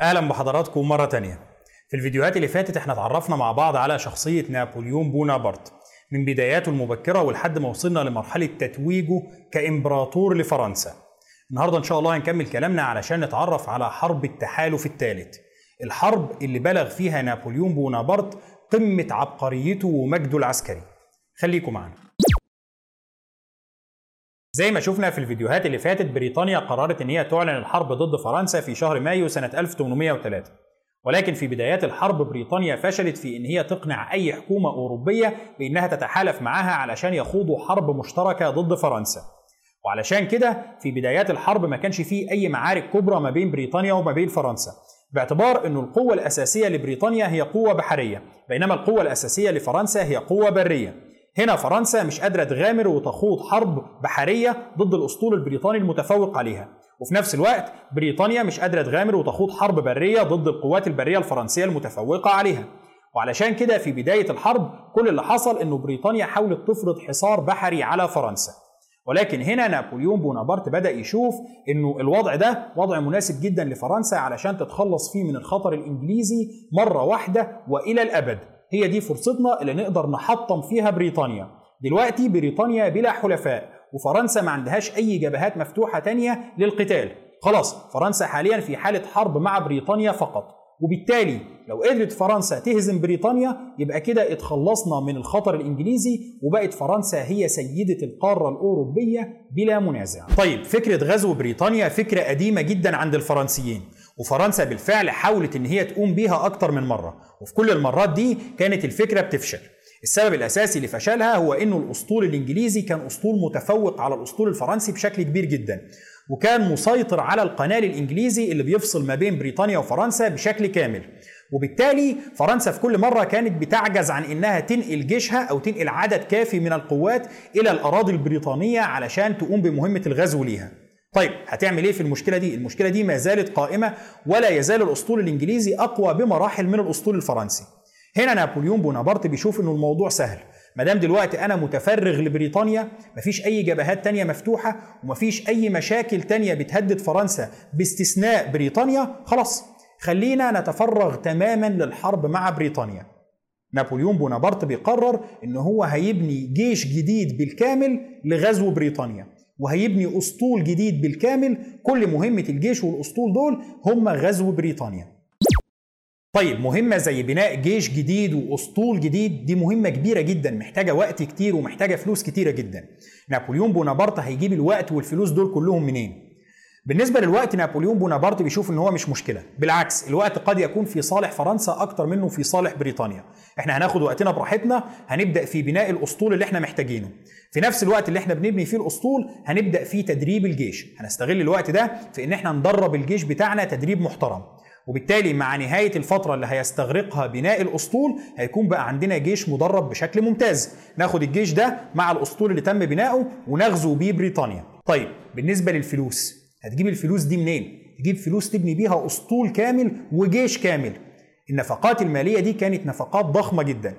اهلا بحضراتكم مرة تانية. في الفيديوهات اللي فاتت احنا اتعرفنا مع بعض على شخصية نابليون بونابرت من بداياته المبكرة ولحد ما وصلنا لمرحلة تتويجه كإمبراطور لفرنسا. النهاردة ان شاء الله هنكمل كلامنا علشان نتعرف على حرب التحالف الثالث، الحرب اللي بلغ فيها نابليون بونابرت قمة عبقريته ومجده العسكري. خليكم معنا. زي ما شفنا في الفيديوهات اللي فاتت، بريطانيا قررت ان هي تعلن الحرب ضد فرنسا في شهر مايو سنة 1803، ولكن في بدايات الحرب بريطانيا فشلت في ان هي تقنع اي حكومة اوروبية بانها تتحالف معاها علشان يخوضوا حرب مشتركة ضد فرنسا. وعلشان كده في بدايات الحرب ما كانش فيه اي معارك كبرى ما بين بريطانيا وما بين فرنسا، باعتبار انه القوة الاساسية لبريطانيا هي قوة بحرية، بينما القوة الاساسية لفرنسا هي قوة برية. هنا فرنسا مش قادرة تغامر وتخوض حرب بحرية ضد الأسطول البريطاني المتفوق عليها، وفي نفس الوقت بريطانيا مش قادرة تغامر وتخوض حرب برية ضد القوات البرية الفرنسية المتفوقة عليها. وعلشان كده في بداية الحرب كل اللي حصل إنه بريطانيا حاولت تفرض حصار بحري على فرنسا، ولكن هنا نابليون بونابرت بدأ يشوف إنه الوضع ده وضع مناسب جدا لفرنسا علشان تتخلص فيه من الخطر الإنجليزي مرة واحدة وإلى الأبد. هي دي فرصتنا اللي نقدر نحطم فيها بريطانيا. دلوقتي بريطانيا بلا حلفاء، وفرنسا ما عندهاش اي جبهات مفتوحة تانية للقتال. خلاص، فرنسا حاليا في حالة حرب مع بريطانيا فقط، وبالتالي لو قدرت فرنسا تهزم بريطانيا يبقى كده اتخلصنا من الخطر الانجليزي، وبقت فرنسا هي سيدة القارة الاوروبية بلا منازع. طيب، فكرة غزو بريطانيا فكرة قديمة جدا عند الفرنسيين، وفرنسا بالفعل حاولت ان هي تقوم بيها اكتر من مرة، وفي كل المرات دي كانت الفكرة بتفشل. السبب الاساسي لفشلها هو انه الاسطول الانجليزي كان اسطول متفوق على الاسطول الفرنسي بشكل كبير جدا، وكان مسيطر على القناة الإنجليزي اللي بيفصل ما بين بريطانيا وفرنسا بشكل كامل، وبالتالي فرنسا في كل مرة كانت بتعجز عن إنها تنقل جيشها أو تنقل عدد كافي من القوات إلى الأراضي البريطانية علشان تقوم بمهمة الغزو ليها. طيب، هتعمل إيه في المشكلة دي؟ المشكلة دي ما زالت قائمة، ولا يزال الأسطول الإنجليزي أقوى بمراحل من الأسطول الفرنسي. هنا نابليون بونابرت بيشوف إنه الموضوع سهل، مادام دلوقتي أنا متفرغ لبريطانيا، مفيش أي جبهات تانية مفتوحة ومفيش أي مشاكل تانية بتهدد فرنسا باستثناء بريطانيا، خلاص خلينا نتفرغ تماما للحرب مع بريطانيا. نابليون بونابرت بيقرر إن هو هيبني جيش جديد بالكامل لغزو بريطانيا، وهيبني أسطول جديد بالكامل، كل مهمة الجيش والأسطول دول هم غزو بريطانيا. طيب، مهمة زي بناء جيش جديد وأسطول جديد دي مهمة كبيرة جدا، محتاجة وقت كتير ومحتاجة فلوس كتيرة جدا. نابليون بونابرت هيجيب الوقت والفلوس دول كلهم منين؟ بالنسبة للوقت نابليون بونابرت بيشوف ان هو مش مشكلة، بالعكس الوقت قد يكون في صالح فرنسا أكتر منه في صالح بريطانيا. احنا هناخد وقتنا براحتنا، هنبدأ في بناء الأسطول اللي احنا محتاجينه، في نفس الوقت اللي احنا بنبني فيه الأسطول هنبدأ فيه تدريب الجيش، هنستغل الوقت ده في ان احنا ندرب الجيش بتاعنا تدريب محترم، وبالتالي مع نهاية الفترة اللي هيستغرقها بناء الأسطول هيكون بقى عندنا جيش مدرب بشكل ممتاز، ناخد الجيش ده مع الأسطول اللي تم بناؤه ونغزو بيه بريطانيا. طيب، بالنسبة للفلوس، هتجيب الفلوس دي منين؟ تجيب فلوس تبني بيها أسطول كامل وجيش كامل. النفقات المالية دي كانت نفقات ضخمة جدا،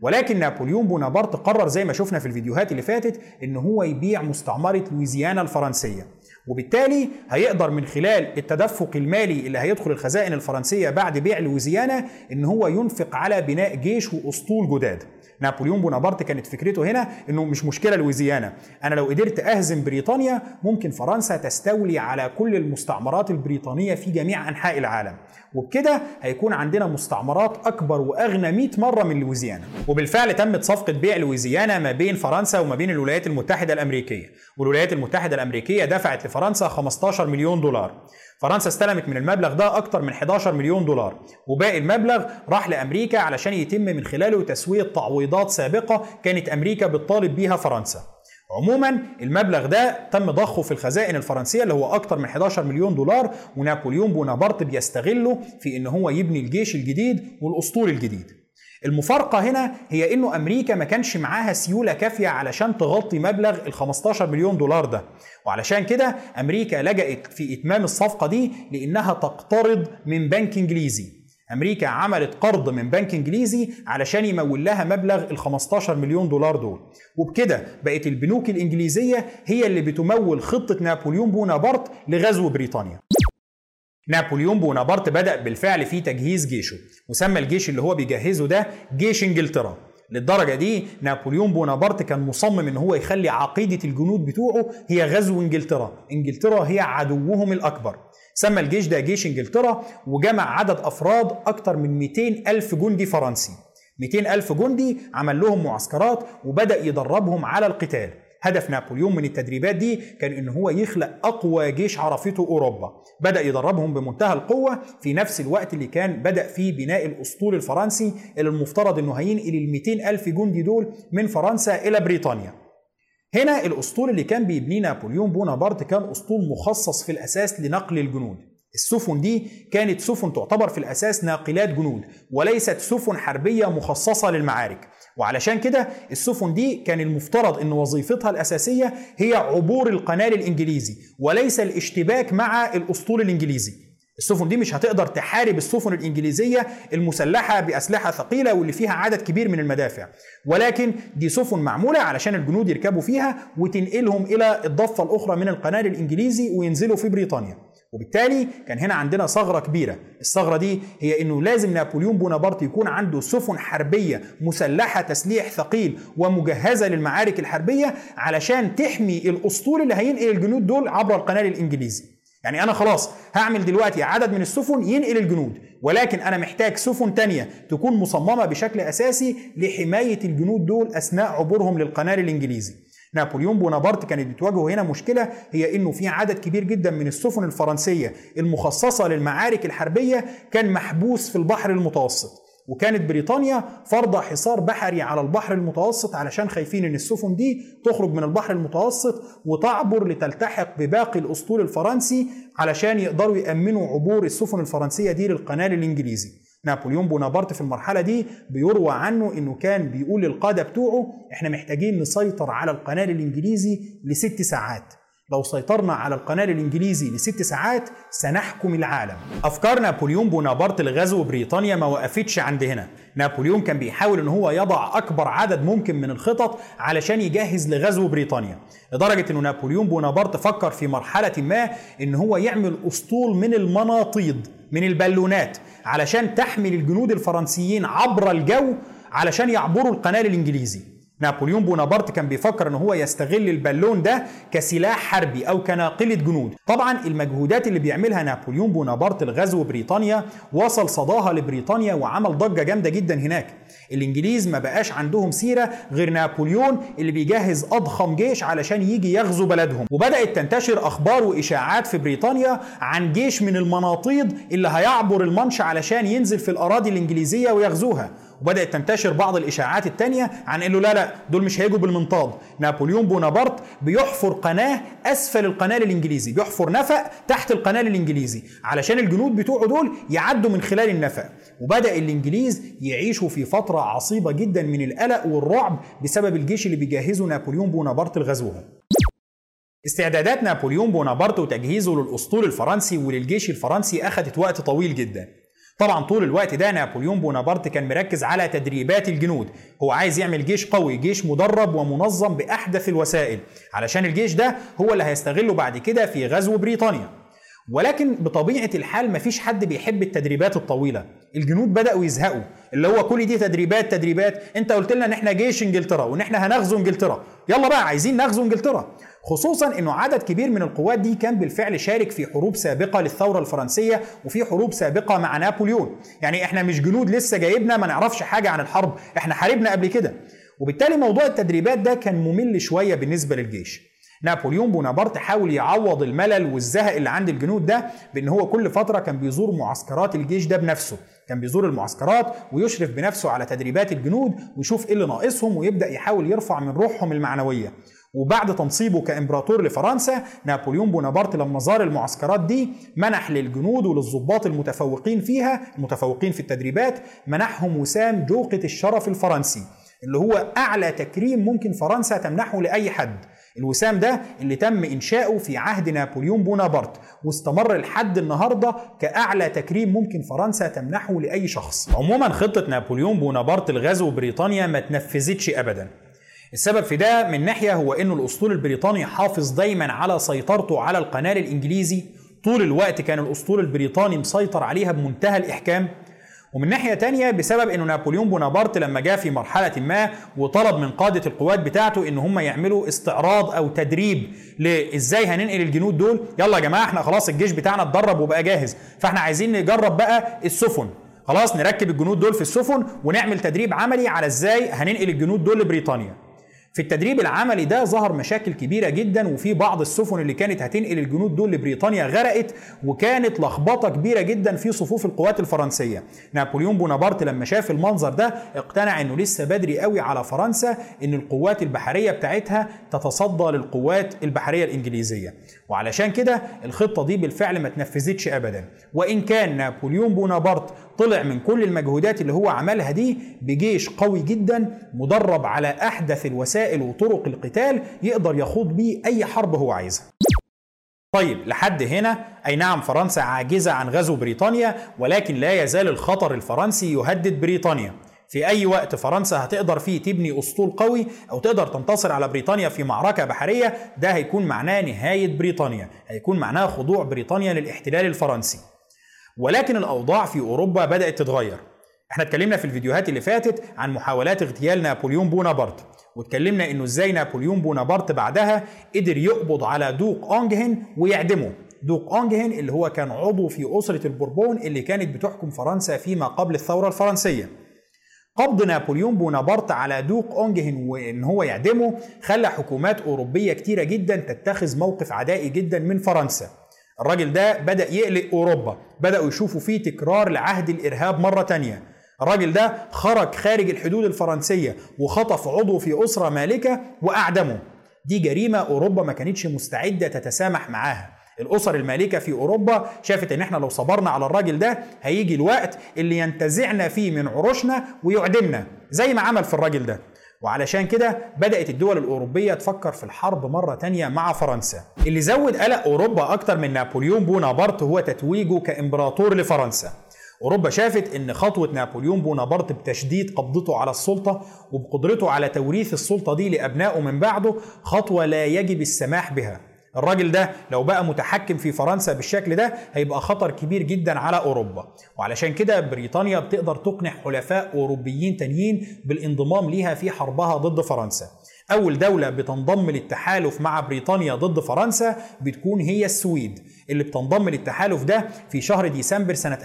ولكن نابليون بونابرت قرر زي ما شفنا في الفيديوهات اللي فاتت إن هو يبيع مستعمرة لويزيانا الفرنسية، وبالتالي هيقدر من خلال التدفق المالي اللي هيدخل الخزائن الفرنسية بعد بيع لويزيانا إن هو ينفق على بناء جيش وأسطول جداد. نابليون بونابرت كانت فكرته هنا إنه مش مشكلة لويزيانا، أنا لو قدرت أهزم بريطانيا ممكن فرنسا تستولي على كل المستعمرات البريطانية في جميع أنحاء العالم، وبكده هيكون عندنا مستعمرات أكبر وأغنى 100 مرة من لويزيانا. وبالفعل تمت صفقة بيع لويزيانا ما بين فرنسا وما بين الولايات المتحدة الأمريكية، والولايات المتحدة الأمريكية دفعت فرنسا 15 مليون دولار، فرنسا استلمت من المبلغ ده أكتر من 11 مليون دولار، وباقي المبلغ راح لأمريكا علشان يتم من خلاله تسوية تعويضات سابقة كانت أمريكا بتطالب بيها فرنسا. عموما المبلغ ده تم ضخه في الخزائن الفرنسية اللي هو أكتر من 11 مليون دولار، ونابليون بونابرت بيستغله في إن هو يبني الجيش الجديد والأسطول الجديد. المفارقة هنا هي إنه أمريكا ما كانش معاها سيولة كافية علشان تغطي مبلغ ال 15 مليون دولار ده، وعلشان كده أمريكا لجأت في إتمام الصفقة دي لإنها تقترض من بنك إنجليزي. أمريكا عملت قرض من بنك إنجليزي علشان يمول لها مبلغ ال 15 مليون دولار دول، وبكده بقت البنوك الإنجليزية هي اللي بتمول خطة نابليون بونابرت لغزو بريطانيا. نابليون بونابرت بدأ بالفعل في تجهيز جيشه، وسمى الجيش اللي هو بيجهزه ده جيش إنجلترا. للدرجة دي نابليون بونابرت كان مصمم ان هو يخلي عقيدة الجنود بتوعه هي غزو إنجلترا هي عدوهم الأكبر. سمى الجيش ده جيش إنجلترا، وجمع عدد أفراد أكتر من 200,000 جندي فرنسي. 200,000 جندي عمل لهم معسكرات وبدأ يدربهم على القتال. هدف نابليون من التدريبات دي كان إن هو يخلق أقوى جيش عرفته أوروبا. بدأ يدربهم بمنتهى القوة في نفس الوقت اللي كان بدأ فيه بناء الأسطول الفرنسي اللي المفترض إنه هينقل 200,000 جندي دول من فرنسا إلى بريطانيا. هنا الأسطول اللي كان بيبنيه نابليون بونابرت كان أسطول مخصص في الأساس لنقل الجنود. السفن دي كانت سفن تعتبر في الأساس ناقلات جنود وليست سفن حربية مخصصة للمعارك، وعلشان كده السفن دي كان المفترض أن وظيفتها الأساسية هي عبور القناة الإنجليزي وليس الاشتباك مع الأسطول الإنجليزي. السفن دي مش هتقدر تحارب السفن الإنجليزية المسلحة بأسلحة ثقيلة واللي فيها عدد كبير من المدافع، ولكن دي سفن معمولة علشان الجنود يركبوا فيها وتنقلهم إلى الضفة الأخرى من القناة الإنجليزي وينزلوا في بريطانيا. وبالتالي كان هنا عندنا ثغرة كبيرة. الثغرة دي هي انه لازم نابليون بونابرت يكون عنده سفن حربية مسلحة تسليح ثقيل ومجهزة للمعارك الحربية علشان تحمي الأسطول اللي هينقل الجنود دول عبر القناة الإنجليزي. يعني أنا خلاص هعمل دلوقتي عدد من السفن ينقل الجنود، ولكن أنا محتاج سفن تانية تكون مصممة بشكل أساسي لحماية الجنود دول أثناء عبورهم للقناة الإنجليزي. نابليون بونابرت كانت بتواجهه هنا مشكلة، هي انه في عدد كبير جدا من السفن الفرنسية المخصصة للمعارك الحربية كان محبوس في البحر المتوسط، وكانت بريطانيا فرض حصار بحري على البحر المتوسط علشان خايفين ان السفن دي تخرج من البحر المتوسط وتعبر لتلتحق بباقي الأسطول الفرنسي علشان يقدروا يأمنوا عبور السفن الفرنسية دي للقناة الإنجليزي. نابليون بونابرت في المرحلة دي بيروى عنه انه كان بيقول للقادة بتوعه احنا محتاجين نسيطر على القناة الإنجليزي ل6 ساعات، لو سيطرنا على القناة الإنجليزي ل6 ساعات سنحكم العالم. أفكار نابليون بونابرت لغزو بريطانيا ما وقفتش عند هنا. نابليون كان بيحاول إن هو يضع أكبر عدد ممكن من الخطط علشان يجهز لغزو بريطانيا، لدرجة إنه نابليون بونابرت فكر في مرحلة ما إن هو يعمل أسطول من المناطيد من البالونات علشان تحمل الجنود الفرنسيين عبر الجو علشان يعبروا القناة الإنجليزي. نابليون بونابرت كان بيفكر ان هو يستغل البالون ده كسلاح حربي او كناقلة جنود. طبعا المجهودات اللي بيعملها نابليون بونابرت لغزو بريطانيا وصل صداها لبريطانيا وعمل ضجة جامدة جدا هناك. الانجليز ما بقاش عندهم سيرة غير نابليون اللي بيجهز اضخم جيش علشان يجي يغزو بلدهم، وبدأت تنتشر اخبار واشاعات في بريطانيا عن جيش من المناطيد اللي هيعبر المانش علشان ينزل في الاراضي الانجليزية ويغزوها. وبدأت تنتشر بعض الإشاعات التانية عن إنه لا دول مش هيجوا بالمنطاد. نابليون بونابرت بيحفر قناة أسفل القناة الإنجليزي، بيحفر نفق تحت القناة الإنجليزي علشان الجنود بتوعه دول يعدوا من خلال النفق. وبدأ الإنجليز يعيشوا في فترة عصيبة جدا من القلق والرعب بسبب الجيش اللي بيجهزه نابليون بونابرت لغزوهم. استعدادات نابليون بونابرت وتجهيزه للأسطول الفرنسي وللجيش الفرنسي أخذت وقت طويل جدا. طبعا طول الوقت ده نابليون بونابرت كان مركز على تدريبات الجنود، هو عايز يعمل جيش قوي، جيش مدرب ومنظم بأحدث الوسائل علشان الجيش ده هو اللي هيستغله بعد كده في غزو بريطانيا. ولكن بطبيعة الحال مفيش حد بيحب التدريبات الطويلة. الجنود بدأوا يزهقوا، اللي هو كل دي تدريبات، انت قلت لنا ان احنا جيش انجلترا وان احنا هنغزو انجلترا، يلا بقى عايزين نغزو انجلترا. خصوصا انه عدد كبير من القوات دي كان بالفعل شارك في حروب سابقة للثورة الفرنسية وفي حروب سابقة مع نابليون. يعني احنا مش جنود لسه جايبنا ما نعرفش حاجة عن الحرب، احنا حاربنا قبل كده. وبالتالي موضوع التدريبات ده كان ممل شوية بالنسبة للجيش. نابليون بونابرت حاول يعوض الملل والزهق اللي عند الجنود ده بان هو كل فترة كان بيزور معسكرات الجيش ده بنفسه، كان بيزور المعسكرات ويشرف بنفسه على تدريبات الجنود ويشوف ايه اللي ناقصهم ويبدأ يحاول يرفع من روحهم المعنوية. وبعد تنصيبه كإمبراطور لفرنسا، نابليون بونابرت لما زار المعسكرات دي منح للجنود وللضباط المتفوقين فيها، المتفوقين في التدريبات، منحهم وسام جوقة الشرف الفرنسي، اللي هو أعلى تكريم ممكن فرنسا تمنحه لأي حد. الوسام ده اللي تم إنشاؤه في عهد نابليون بونابرت واستمر لحد النهاردة كأعلى تكريم ممكن فرنسا تمنحه لأي شخص. عموما خطة نابليون بونابرت لغزو بريطانيا ما تنفذتش أبدا. السبب في ده من ناحية هو إنه الأسطول البريطاني حافظ دايما على سيطرته على القناة الإنجليزي طول الوقت كان الأسطول البريطاني مسيطر عليها بمنتهى الإحكام. ومن ناحية تانية بسبب أنه نابليون بونابرت لما جاء في مرحلة ما وطلب من قادة القوات بتاعته أن هم يعملوا استعراض أو تدريب لإزاي هننقل الجنود دول، يلا يا جماعة احنا خلاص الجيش بتاعنا اتدرب وبقى جاهز، فاحنا عايزين نجرب بقى السفن، خلاص نركب الجنود دول في السفن ونعمل تدريب عملي على إزاي هننقل الجنود دول لبريطانيا. في التدريب العملي ده ظهر مشاكل كبيرة جدا، وفي بعض السفن اللي كانت هتنقل الجنود دول لبريطانيا غرقت، وكانت لخبطة كبيرة جدا في صفوف القوات الفرنسية. نابليون بونابرت لما شاف المنظر ده اقتنع انه لسه بدري قوي على فرنسا ان القوات البحرية بتاعتها تتصدى للقوات البحرية الانجليزية، وعلشان كده الخطة دي بالفعل ما تنفذتش ابدا. وان كان نابليون بونابرت طلع من كل المجهودات اللي هو عملها دي بجيش قوي جدا مدرب على احدث الوسائل وطرق القتال يقدر يخوض بيه أي حرب هو عايزها. طيب لحد هنا أي نعم فرنسا عاجزة عن غزو بريطانيا، ولكن لا يزال الخطر الفرنسي يهدد بريطانيا. في أي وقت فرنسا هتقدر فيه تبني أسطول قوي أو تقدر تنتصر على بريطانيا في معركة بحرية، ده هيكون معناه نهاية بريطانيا، هيكون معناه خضوع بريطانيا للاحتلال الفرنسي. ولكن الأوضاع في أوروبا بدأت تتغير. احنا اتكلمنا في الفيديوهات اللي فاتت عن محاولات اغتيال نابليون بونابرت، واتكلمنا انه ازاي نابليون بونابرت بعدها قدر يقبض على دوق أنغيان ويعدمه. دوق أنغيان اللي هو كان عضو في أسرة البوربون اللي كانت بتحكم فرنسا فيما قبل الثورة الفرنسية. قبض نابليون بونابرت على دوق أنغيان وان هو يعدمه خلى حكومات أوروبية كتيرة جدا تتخذ موقف عدائي جدا من فرنسا. الراجل ده بدأ يقلق أوروبا، بدأوا يشوفوا فيه تكرار لعهد الإرهاب مرة تانية. الراجل ده خرج خارج الحدود الفرنسية وخطف عضو في أسرة مالكة وأعدمه. دي جريمة أوروبا ما كانتش مستعدة تتسامح معاها. الأسر المالكة في أوروبا شافت إن احنا لو صبرنا على الراجل ده هيجي الوقت اللي ينتزعنا فيه من عروشنا ويعدمنا زي ما عمل في الراجل ده. وعلشان كده بدأت الدول الأوروبية تفكر في الحرب مرة تانية مع فرنسا. اللي زود قلق أوروبا أكتر من نابليون بونابرت هو تتويجه كإمبراطور لفرنسا. أوروبا شافت إن خطوة نابليون بونابرت بتشديد قبضته على السلطة وبقدرته على توريث السلطة دي لأبنائه من بعده خطوة لا يجب السماح بها. الراجل ده لو بقى متحكم في فرنسا بالشكل ده هيبقى خطر كبير جدا على أوروبا، وعلشان كده بريطانيا بتقدر تقنع حلفاء أوروبيين تانيين بالانضمام ليها في حربها ضد فرنسا. أول دولة بتنضم للتحالف مع بريطانيا ضد فرنسا بتكون هي السويد، اللي بتنضم للتحالف ده في شهر ديسمبر سنة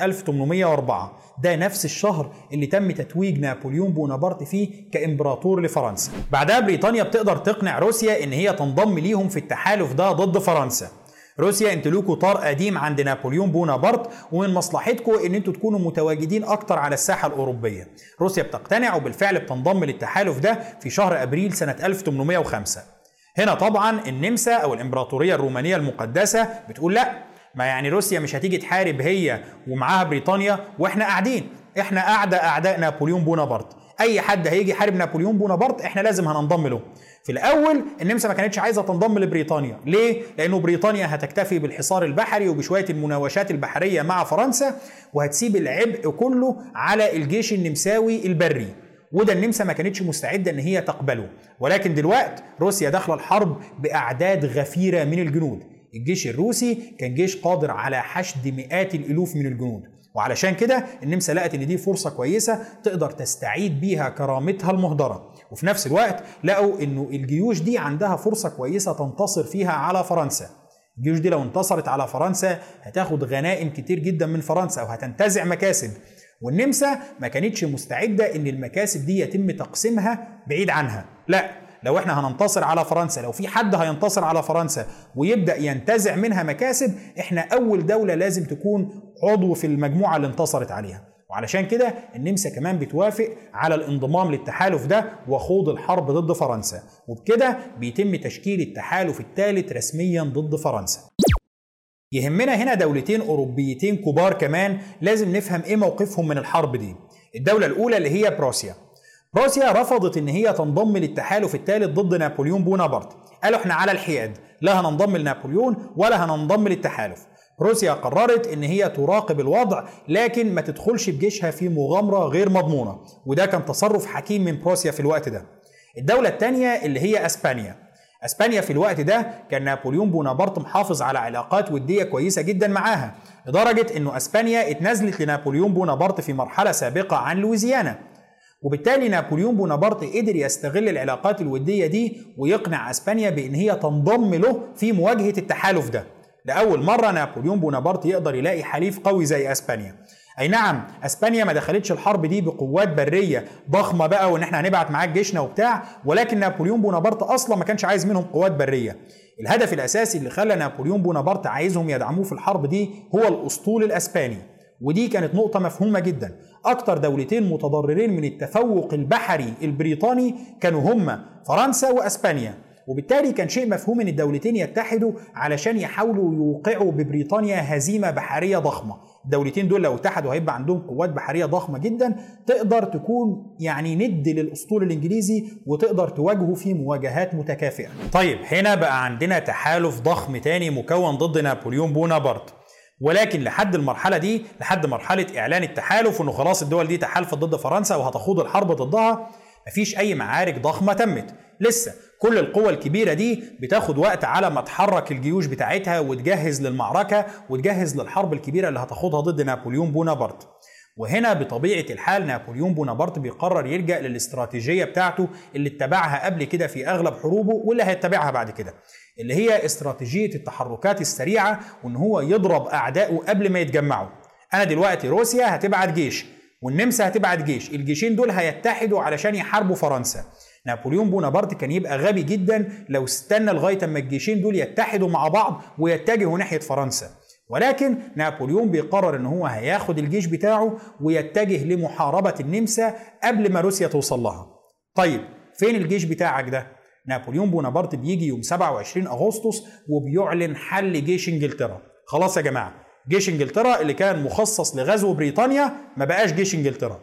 1804، ده نفس الشهر اللي تم تتويج نابليون بونابرت فيه كإمبراطور لفرنسا. بعدها بريطانيا بتقدر تقنع روسيا إن هي تنضم ليهم في التحالف ده ضد فرنسا. روسيا امتلكوا طار قديم عند نابليون بونابرت، ومن مصلحتكم ان انتوا تكونوا متواجدين اكتر على الساحه الاوروبيه. روسيا بتقتنع وبالفعل بتنضم للتحالف ده في شهر ابريل سنه 1805. هنا طبعا النمسا او الامبراطوريه الرومانيه المقدسه بتقول لا، ما يعني روسيا مش هتيجي تحارب هي ومعاها بريطانيا واحنا قاعدين، احنا اعداء نابليون بونابرت، اي حد هيجي يحارب نابليون بونابرت احنا لازم هننضم له. في الاول النمسا ما كانتش عايزه تنضم لبريطانيا، ليه؟ لانه بريطانيا هتكتفي بالحصار البحري وبشويه المناوشات البحريه مع فرنسا، وهتسيب العبء كله على الجيش النمساوي البري، وده النمسا ما كانتش مستعده ان هي تقبله. ولكن دلوقتي روسيا داخله الحرب باعداد غفيره من الجنود. الجيش الروسي كان جيش قادر على حشد مئات الالوف من الجنود، وعلشان كده النمسا لقت ان دي فرصة كويسة تقدر تستعيد بيها كرامتها المهدرة، وفي نفس الوقت لقوا انه الجيوش دي عندها فرصة كويسة تنتصر فيها على فرنسا. الجيوش دي لو انتصرت على فرنسا هتاخد غنائم كتير جدا من فرنسا وهتنتزع مكاسب، والنمسا ما كانتش مستعدة ان المكاسب دي يتم تقسيمها بعيد عنها. لا، لو احنا هننتصر على فرنسا، لو في حد هينتصر على فرنسا ويبدأ ينتزع منها مكاسب، احنا اول دولة لازم تكون عضو في المجموعة اللي انتصرت عليها. وعلشان كده النمسا كمان بتوافق على الانضمام للتحالف ده وخوض الحرب ضد فرنسا، وبكده بيتم تشكيل التحالف الثالث رسميا ضد فرنسا. يهمنا هنا دولتين أوروبيتين كبار كمان لازم نفهم ايه موقفهم من الحرب دي. الدولة الأولى اللي هي بروسيا رفضت ان هي تنضم للتحالف الثالث ضد نابليون بونابرت، قالوا احنا على الحياد، لا هننضم لنابليون ولا هننضم للتحالف. روسيا قررت ان هي تراقب الوضع لكن ما تدخلش بجيشها في مغامرة غير مضمونة، وده كان تصرف حكيم من بروسيا في الوقت ده. الدولة الثانية اللي هي اسبانيا. اسبانيا في الوقت ده كان نابليون بونابرت محافظ على علاقات ودية كويسة جدا معاها، لدرجة انه اسبانيا اتنازلت لنابليون بونابرت في مرحلة سابقة عن لويزيانا، وبالتالي نابليون بونابرت قدر يستغل العلاقات الودية دي ويقنع اسبانيا بان هي تنضم له في مواجهة التحالف ده. لأول مرة نابليون بونابرت يقدر يلاقي حليف قوي زي اسبانيا. اي نعم اسبانيا ما دخلتش الحرب دي بقوات بريه ضخمه بقى وان احنا هنبعت معاك جيشنا وبتاع، ولكن نابليون بونابرت اصلا ما كانش عايز منهم قوات بريه. الهدف الاساسي اللي خلى نابليون بونابرت عايزهم يدعموه في الحرب دي هو الاسطول الاسباني، ودي كانت نقطه مفهومه جدا. اكتر دولتين متضررين من التفوق البحري البريطاني كانوا هما فرنسا واسبانيا، وبالتالي كان شيء مفهوم ان الدولتين يتحدوا علشان يحاولوا يوقعوا ببريطانيا هزيمه بحريه ضخمه. الدولتين دول لو اتحدوا هيبقى عندهم قوات بحريه ضخمه جدا تقدر تكون يعني ند للاسطول الانجليزي وتقدر تواجهه في مواجهات متكافئه. طيب هنا بقى عندنا تحالف ضخم تاني مكون ضد نابليون بونابرت، ولكن لحد المرحله دي، لحد مرحله اعلان التحالف وانه خلاص الدول دي تحالفت ضد فرنسا وهتخوض الحرب ضدها، مفيش اي معارك ضخمه تمت لسه. كل القوى الكبيرة دي بتاخد وقت على ما تحرك الجيوش بتاعتها وتجهز للمعركة وتجهز للحرب الكبيرة اللي هتاخدها ضد نابليون بونابرت. وهنا بطبيعة الحال نابليون بونابرت بيقرر يلجأ للاستراتيجية بتاعته اللي اتبعها قبل كده في اغلب حروبه واللي هيتبعها بعد كده، اللي هي استراتيجية التحركات السريعة، وان هو يضرب اعدائه قبل ما يتجمعوا. انا دلوقتي روسيا هتبعت جيش والنمسا هتبعت جيش، الجيشين دول هيتحدوا علشان يحاربوا فرنسا. نابليون بونابرت كان يبقى غبي جدا لو استنى لغاية اما الجيشين دول يتحدوا مع بعض ويتجهوا ناحية فرنسا، ولكن نابليون بيقرر ان هو هياخد الجيش بتاعه ويتجه لمحاربة النمسا قبل ما روسيا توصل لها. طيب فين الجيش بتاعك ده؟ نابليون بونابرت بيجي يوم 27 اغسطس وبيعلن حل جيش انجلترا. خلاص يا جماعة، جيش انجلترا اللي كان مخصص لغزو بريطانيا ما بقاش جيش انجلترا.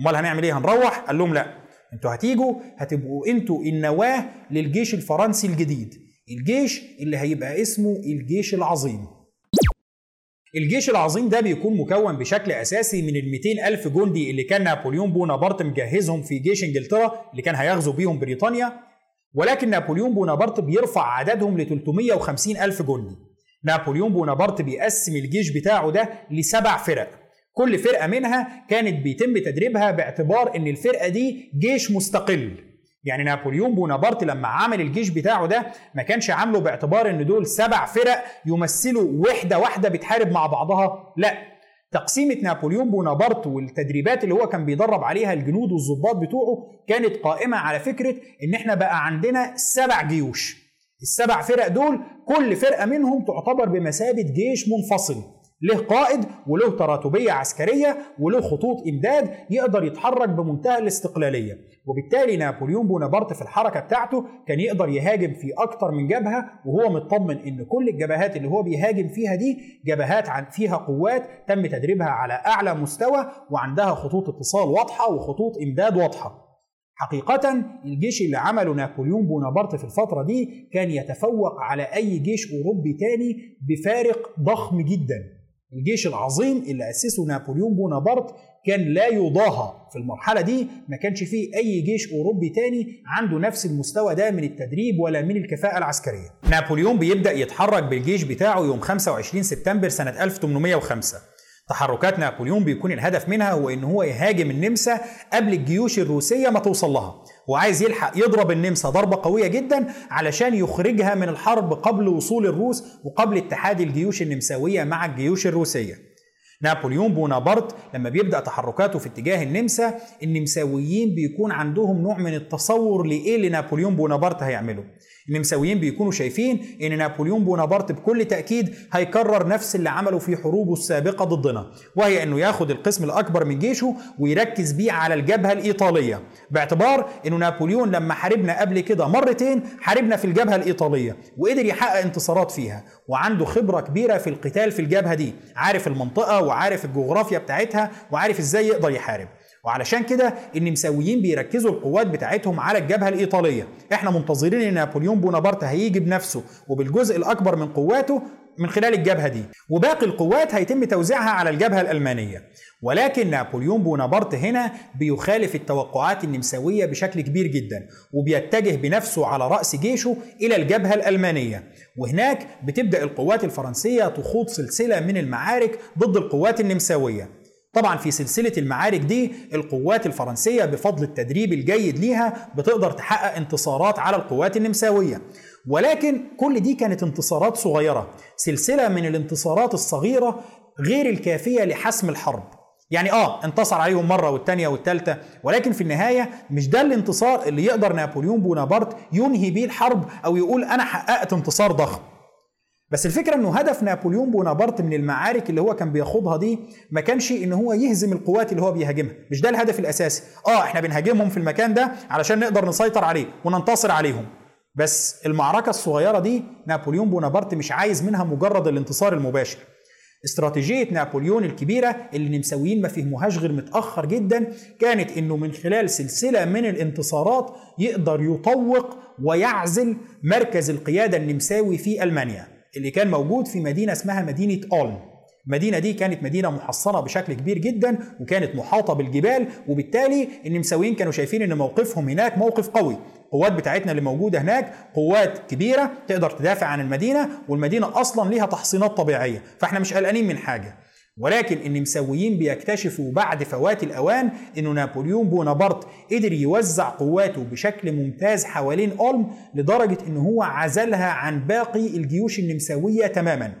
امال هنعمل ايه؟ هنروح؟ قال لهم لا، انتوا هتيجوا هتبقوا انتوا النواه للجيش الفرنسي الجديد، الجيش اللي هيبقى اسمه الجيش العظيم. الجيش العظيم ده بيكون مكون بشكل اساسي من ال 200,000 جندي اللي كان نابليون بونابرت مجهزهم في جيش انجلترا اللي كان هيغزو بيهم بريطانيا، ولكن نابليون بونابرت بيرفع عددهم ل 350,000 جندي. نابليون بونابرت بيقسم الجيش بتاعه ده لسبع فرق، كل فرقة منها كانت بيتم تدريبها باعتبار ان الفرقة دي جيش مستقل. يعني نابليون بونابرت لما عمل الجيش بتاعه ده ما كانش عامله باعتبار ان دول سبع فرق يمثلوا وحدة واحدة بتحارب مع بعضها، لا. تقسيمة نابليون بونابرت والتدريبات اللي هو كان بيدرب عليها الجنود والضباط بتوعه كانت قائمة على فكرة ان احنا بقى عندنا سبع جيوش، السبع فرق دول كل فرقة منهم تعتبر بمثابة جيش منفصل له قائد وله تراتبية عسكرية وله خطوط إمداد يقدر يتحرك بمنتهى الاستقلالية. وبالتالي نابليون بونابرت في الحركة بتاعته كان يقدر يهاجم في أكتر من جبهة وهو مطمن إن كل الجبهات اللي هو بيهاجم فيها دي جبهات فيها قوات تم تدريبها على أعلى مستوى وعندها خطوط اتصال واضحة وخطوط إمداد واضحة. حقيقة الجيش اللي عمله نابليون بونابرت في الفترة دي كان يتفوق على أي جيش أوروبي تاني بفارق ضخم جداً. الجيش العظيم اللي أسسه نابليون بونابرت كان لا يضاهى في المرحلة دي، ما كانش فيه أي جيش أوروبي تاني عنده نفس المستوى ده من التدريب ولا من الكفاءة العسكرية. نابليون بيبدأ يتحرك بالجيش بتاعه يوم 25 سبتمبر سنة 1805. تحركات نابليون بيكون الهدف منها هو إن هو يهاجم النمسا قبل الجيوش الروسية ما توصل لها، وعايز يلحق يضرب النمسا ضربة قوية جدا علشان يخرجها من الحرب قبل وصول الروس وقبل اتحاد الجيوش النمساوية مع الجيوش الروسية. نابليون بونابرت لما بيبدأ تحركاته في اتجاه النمسا، النمساويين بيكون عندهم نوع من التصور لإيه اللي نابليون بونابرت هيعمله. النمساويين بيكونوا شايفين ان نابليون بونابرت بكل تأكيد هيكرر نفس اللي عمله في حروبه السابقة ضدنا، وهي انه ياخد القسم الاكبر من جيشه ويركز بيه على الجبهة الايطالية، باعتبار انه نابليون لما حاربنا قبل كده مرتين حاربنا في الجبهة الايطالية وقدر يحقق انتصارات فيها، وعنده خبرة كبيرة في القتال في الجبهة دي، عارف المنطقة وعارف الجغرافيا بتاعتها وعارف ازاي يقدر يحارب. وعلشان كده النمساويين بيركزوا القوات بتاعتهم على الجبهة الإيطالية، احنا منتظرين ان نابليون بونابرت هيجي بنفسه وبالجزء الأكبر من قواته من خلال الجبهة دي، وباقي القوات هيتم توزيعها على الجبهة الألمانية. ولكن نابليون بونابرت هنا بيخالف التوقعات النمساوية بشكل كبير جدا، وبيتجه بنفسه على رأس جيشه إلى الجبهة الألمانية، وهناك بتبدأ القوات الفرنسية تخوض سلسلة من المعارك ضد القوات النمساوية. طبعا في سلسلة المعارك دي القوات الفرنسية بفضل التدريب الجيد ليها بتقدر تحقق انتصارات على القوات النمساوية، ولكن كل دي كانت انتصارات صغيرة، سلسلة من الانتصارات الصغيرة غير الكافية لحسم الحرب. يعني انتصر عليهم مرة والتانية والتالتة، ولكن في النهاية مش ده الانتصار اللي يقدر نابليون بونابرت ينهي بيه الحرب او يقول انا حققت انتصار ضخم. بس الفكرة انه هدف نابليون بونابرت من المعارك اللي هو كان بيخوضها دي ما كانش ان هو يهزم القوات اللي هو بيهاجمها، مش ده الهدف الاساسي. احنا بنهاجمهم في المكان ده علشان نقدر نسيطر عليه وننتصر عليهم، بس المعركة الصغيرة دي نابليون بونابرت مش عايز منها مجرد الانتصار المباشر. استراتيجية نابليون الكبيرة اللي النمساويين ما فهموهاش غير متأخر جدا كانت انه من خلال سلسلة من الانتصارات يقدر يطوق ويعزل مركز القيادة النمساوي في ألمانيا اللي كان موجود في مدينة اسمها مدينة أولم. المدينة دي كانت مدينة محصنة بشكل كبير جدا وكانت محاطة بالجبال، وبالتالي النمساويين كانوا شايفين ان موقفهم هناك موقف قوي، القوات بتاعتنا اللي موجودة هناك قوات كبيرة تقدر تدافع عن المدينة، والمدينة اصلا ليها تحصينات طبيعية، فاحنا مش قلقانين من حاجة. ولكن النمساويين بيكتشفوا بعد فوات الأوان إنه نابليون بونابرت قدر يوزع قواته بشكل ممتاز حوالين أولم لدرجة إنه هو عزلها عن باقي الجيوش النمساوية تماما.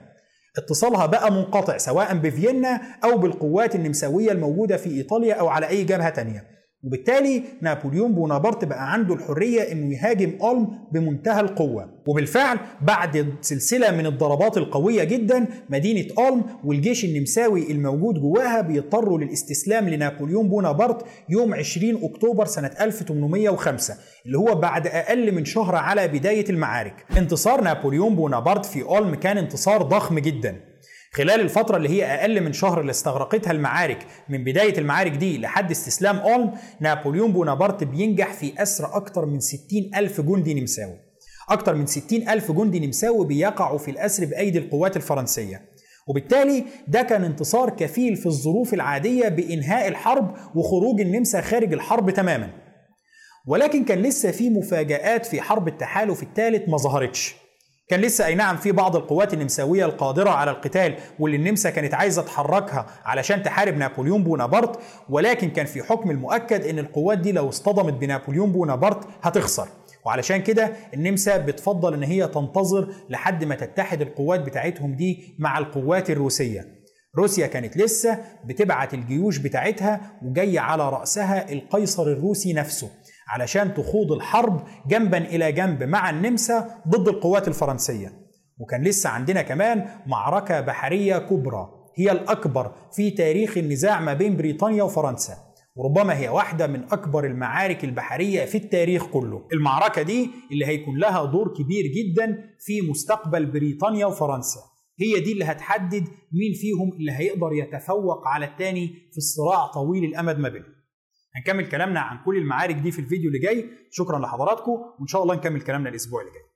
اتصالها بقى منقطع سواء بفيينا أو بالقوات النمساوية الموجودة في إيطاليا أو على أي جبهة تانية، وبالتالي نابليون بونابرت بقى عنده الحرية إنه يهاجم أولم بمنتهى القوة. وبالفعل بعد سلسلة من الضربات القوية جدا مدينة أولم والجيش النمساوي الموجود جواها بيضطروا للاستسلام لنابليون بونابرت يوم 20 أكتوبر سنة 1805 اللي هو بعد أقل من شهر على بداية المعارك. انتصار نابليون بونابرت في أولم كان انتصار ضخم جدا. خلال الفترة اللي هي أقل من شهر اللي استغرقتها المعارك من بداية المعارك دي لحد استسلام أولم، نابليون بونابرت بينجح في أسر أكتر من 60,000 جندي نمساوي. أكتر من 60,000 جندي نمساوي بيقعوا في الأسر بأيدي القوات الفرنسية، وبالتالي ده كان انتصار كفيل في الظروف العادية بإنهاء الحرب وخروج النمسا خارج الحرب تماما. ولكن كان لسه في مفاجآت في حرب التحالف الثالث ما ظهرتش. كان لسه في بعض القوات النمساوية القادرة على القتال واللي النمسا كانت عايزة تحركها علشان تحارب نابليون بونابرت، ولكن كان في حكم المؤكد ان القوات دي لو اصطدمت بنابليون بونابرت هتخسر، وعلشان كده النمسا بتفضل ان هي تنتظر لحد ما تتحد القوات بتاعتهم دي مع القوات الروسية. روسيا كانت لسه بتبعت الجيوش بتاعتها وجاي على رأسها القيصر الروسي نفسه علشان تخوض الحرب جنبا إلى جنب مع النمسا ضد القوات الفرنسية. وكان لسه عندنا كمان معركة بحرية كبرى هي الأكبر في تاريخ النزاع ما بين بريطانيا وفرنسا، وربما هي واحدة من أكبر المعارك البحرية في التاريخ كله. المعركة دي اللي هيكون لها دور كبير جدا في مستقبل بريطانيا وفرنسا، هي دي اللي هتحدد مين فيهم اللي هيقدر يتفوق على التاني في الصراع طويل الأمد ما بينهم. هنكمل كلامنا عن كل المعارك دي في الفيديو اللي جاي. شكرا لحضراتكم وإن شاء الله نكمل كلامنا الأسبوع اللي جاي.